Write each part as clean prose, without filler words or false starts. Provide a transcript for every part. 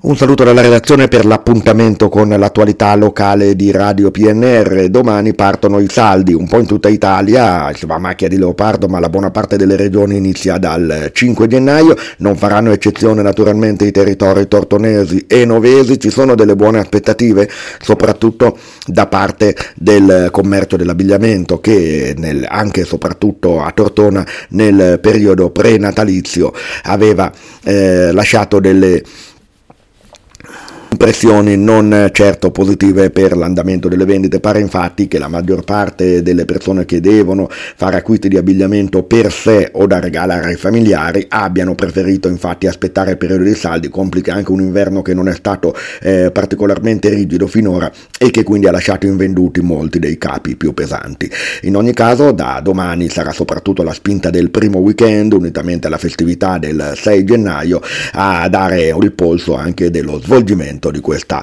Un saluto dalla redazione per l'appuntamento con l'attualità locale di Radio PNR. Domani partono i saldi un po' in tutta Italia, insomma a macchia di leopardo, ma la buona parte delle regioni inizia dal 5 gennaio. Non faranno eccezione naturalmente i territori tortonesi e novesi. Ci sono delle buone aspettative, soprattutto da parte del commercio dell'abbigliamento che anche e soprattutto a Tortona nel periodo prenatalizio aveva lasciato delle impressioni non certo positive per l'andamento delle vendite. Pare infatti che la maggior parte delle persone che devono fare acquisti di abbigliamento per sé o da regalare ai familiari abbiano preferito infatti aspettare il periodo dei saldi. Complica anche un inverno che non è stato particolarmente rigido finora e che quindi ha lasciato invenduti molti dei capi più pesanti. In ogni caso, da domani sarà soprattutto la spinta del primo weekend, unitamente alla festività del 6 gennaio, a dare il polso anche dello svolgimento di questa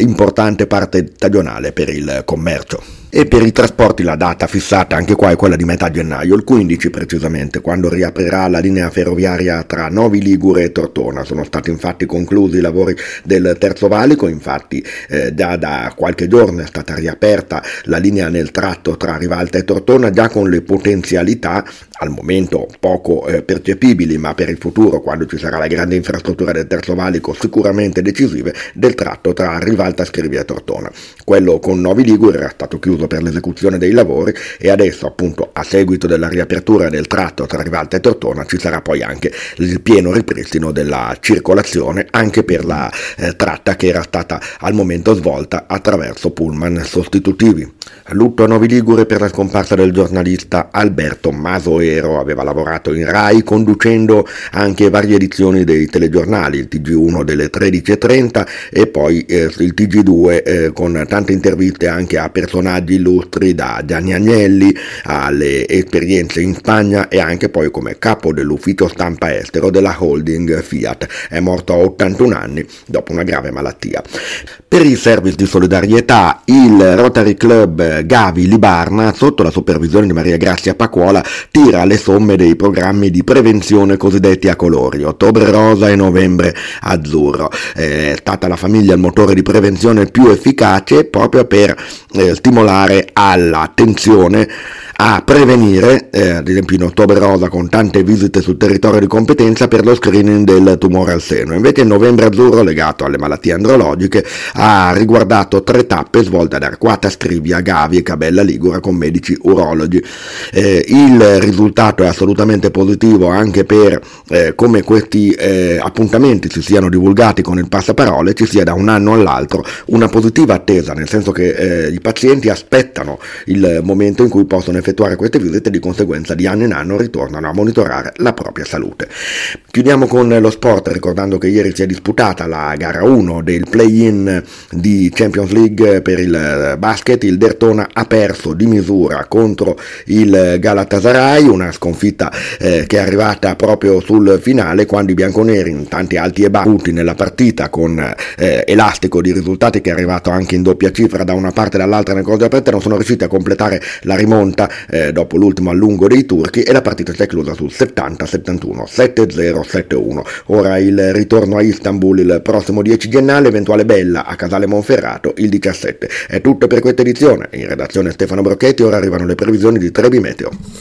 importante parte stagionale per il commercio. E per i trasporti la data fissata anche qua è quella di metà gennaio, il 15 precisamente, quando riaprirà la linea ferroviaria tra Novi Ligure e Tortona. Sono stati infatti conclusi i lavori del terzo valico, infatti già da qualche giorno è stata riaperta la linea nel tratto tra Rivalta e Tortona, già con le potenzialità al momento poco percepibili, ma per il futuro, quando ci sarà la grande infrastruttura del terzo valico, sicuramente decisive, del tratto tra Rivalta, Scrivia e Tortona. Quello con Novi Ligure era stato chiuso per l'esecuzione dei lavori e adesso, appunto, a seguito della riapertura del tratto tra Rivalta e Tortona, ci sarà poi anche il pieno ripristino della circolazione anche per la tratta che era stata al momento svolta attraverso pullman sostitutivi. Lutto a Novi Ligure per la scomparsa del giornalista Alberto Maso. Aveva lavorato in Rai conducendo anche varie edizioni dei telegiornali, il Tg1 delle 13:30 e poi il Tg2 con tante interviste anche a personaggi illustri, da Gianni Agnelli alle esperienze in Spagna e anche poi come capo dell'ufficio stampa estero della holding Fiat. È morto a 81 anni dopo una grave malattia. Per il service di solidarietà il Rotary Club Gavi Libarna, sotto la supervisione di Maria Grazia Pacuola, tira le somme dei programmi di prevenzione cosiddetti a colori, ottobre rosa e novembre azzurro. È stata la famiglia il motore di prevenzione più efficace proprio per stimolare all'attenzione a prevenire, ad esempio in ottobre rosa con tante visite sul territorio di competenza per lo screening del tumore al seno. Invece il novembre azzurro, legato alle malattie andrologiche, ha riguardato 3 tappe svolte ad Arquata, Scrivia, Gavi e Cabella Ligura con medici urologi. Il risultato è assolutamente positivo anche per come questi appuntamenti si siano divulgati con il passaparole, ci sia da un anno all'altro una positiva attesa, nel senso che i pazienti aspettano il momento in cui possono effettuare queste visite e di conseguenza di anno in anno ritornano a monitorare la propria salute. Chiudiamo con lo sport, ricordando che ieri si è disputata la gara 1 del play-in di Champions League per il basket. Il Dertona ha perso di misura contro il Galatasaray, una sconfitta che è arrivata proprio sul finale, quando i bianconeri, in tanti alti e bassi nella partita, con elastico di risultati che è arrivato anche in doppia cifra da una parte e dall'altra nel corso della partita, non sono riusciti a completare la rimonta dopo l'ultimo allungo dei turchi e la partita si è chiusa sul 70-71, 7-0, 7-1. Ora il ritorno a Istanbul il prossimo 10 gennaio, eventuale bella a Casale Monferrato il 17. È tutto per questa edizione. In redazione Stefano Brocchetti, ora arrivano le previsioni di 3B Meteo.